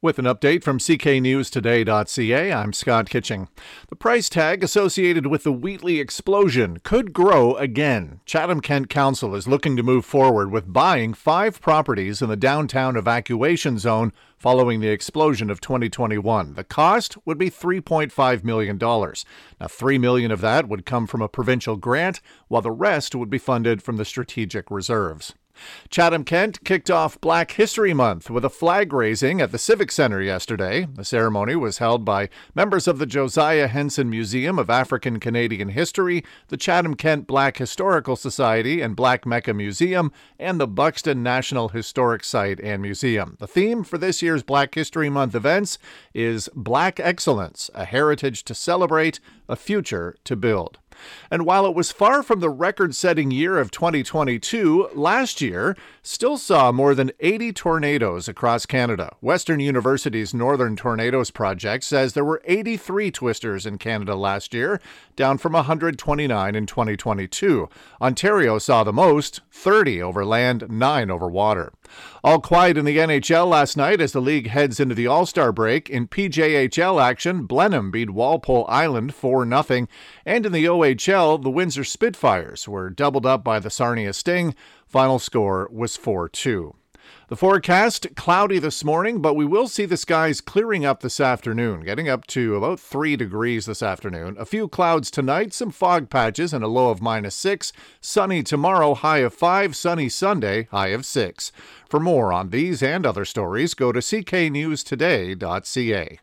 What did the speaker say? With an update from cknewstoday.ca, I'm Scott Kitching. The price tag associated with the Wheatley explosion could grow again. Chatham-Kent Council is looking to move forward with buying 5 properties in the downtown evacuation zone following the explosion of 2021. The cost would be $3.5 million. Now, $3 million of that would come from a provincial grant, while the rest would be funded from the strategic reserves. Chatham-Kent kicked off Black History Month with a flag raising at the Civic Center yesterday. The ceremony was held by members of the Josiah Henson Museum of African-Canadian History, the Chatham-Kent Black Historical Society and Black Mecca Museum, and the Buxton National Historic Site and Museum. The theme for this year's Black History Month events is Black Excellence, a heritage to celebrate, a future to build. And while it was far from the record-setting year of 2022, last year still saw more than 80 tornadoes across Canada. Western University's Northern Tornadoes Project says there were 83 twisters in Canada last year, down from 129 in 2022. Ontario saw the most, 30 over land, 9 over water. All quiet in the NHL last night as the league heads into the All-Star break. In PJHL action, Blenheim beat Walpole Island 4-0, and in the OHL, the Windsor Spitfires were doubled up by the Sarnia Sting. Final score was 4-2. The forecast, cloudy this morning, but we will see the skies clearing up this afternoon, getting up to about 3 degrees this afternoon. A few clouds tonight, some fog patches, and a low of -6. Sunny tomorrow, high of 5. Sunny Sunday, high of 6. For more on these and other stories, go to cknewstoday.ca.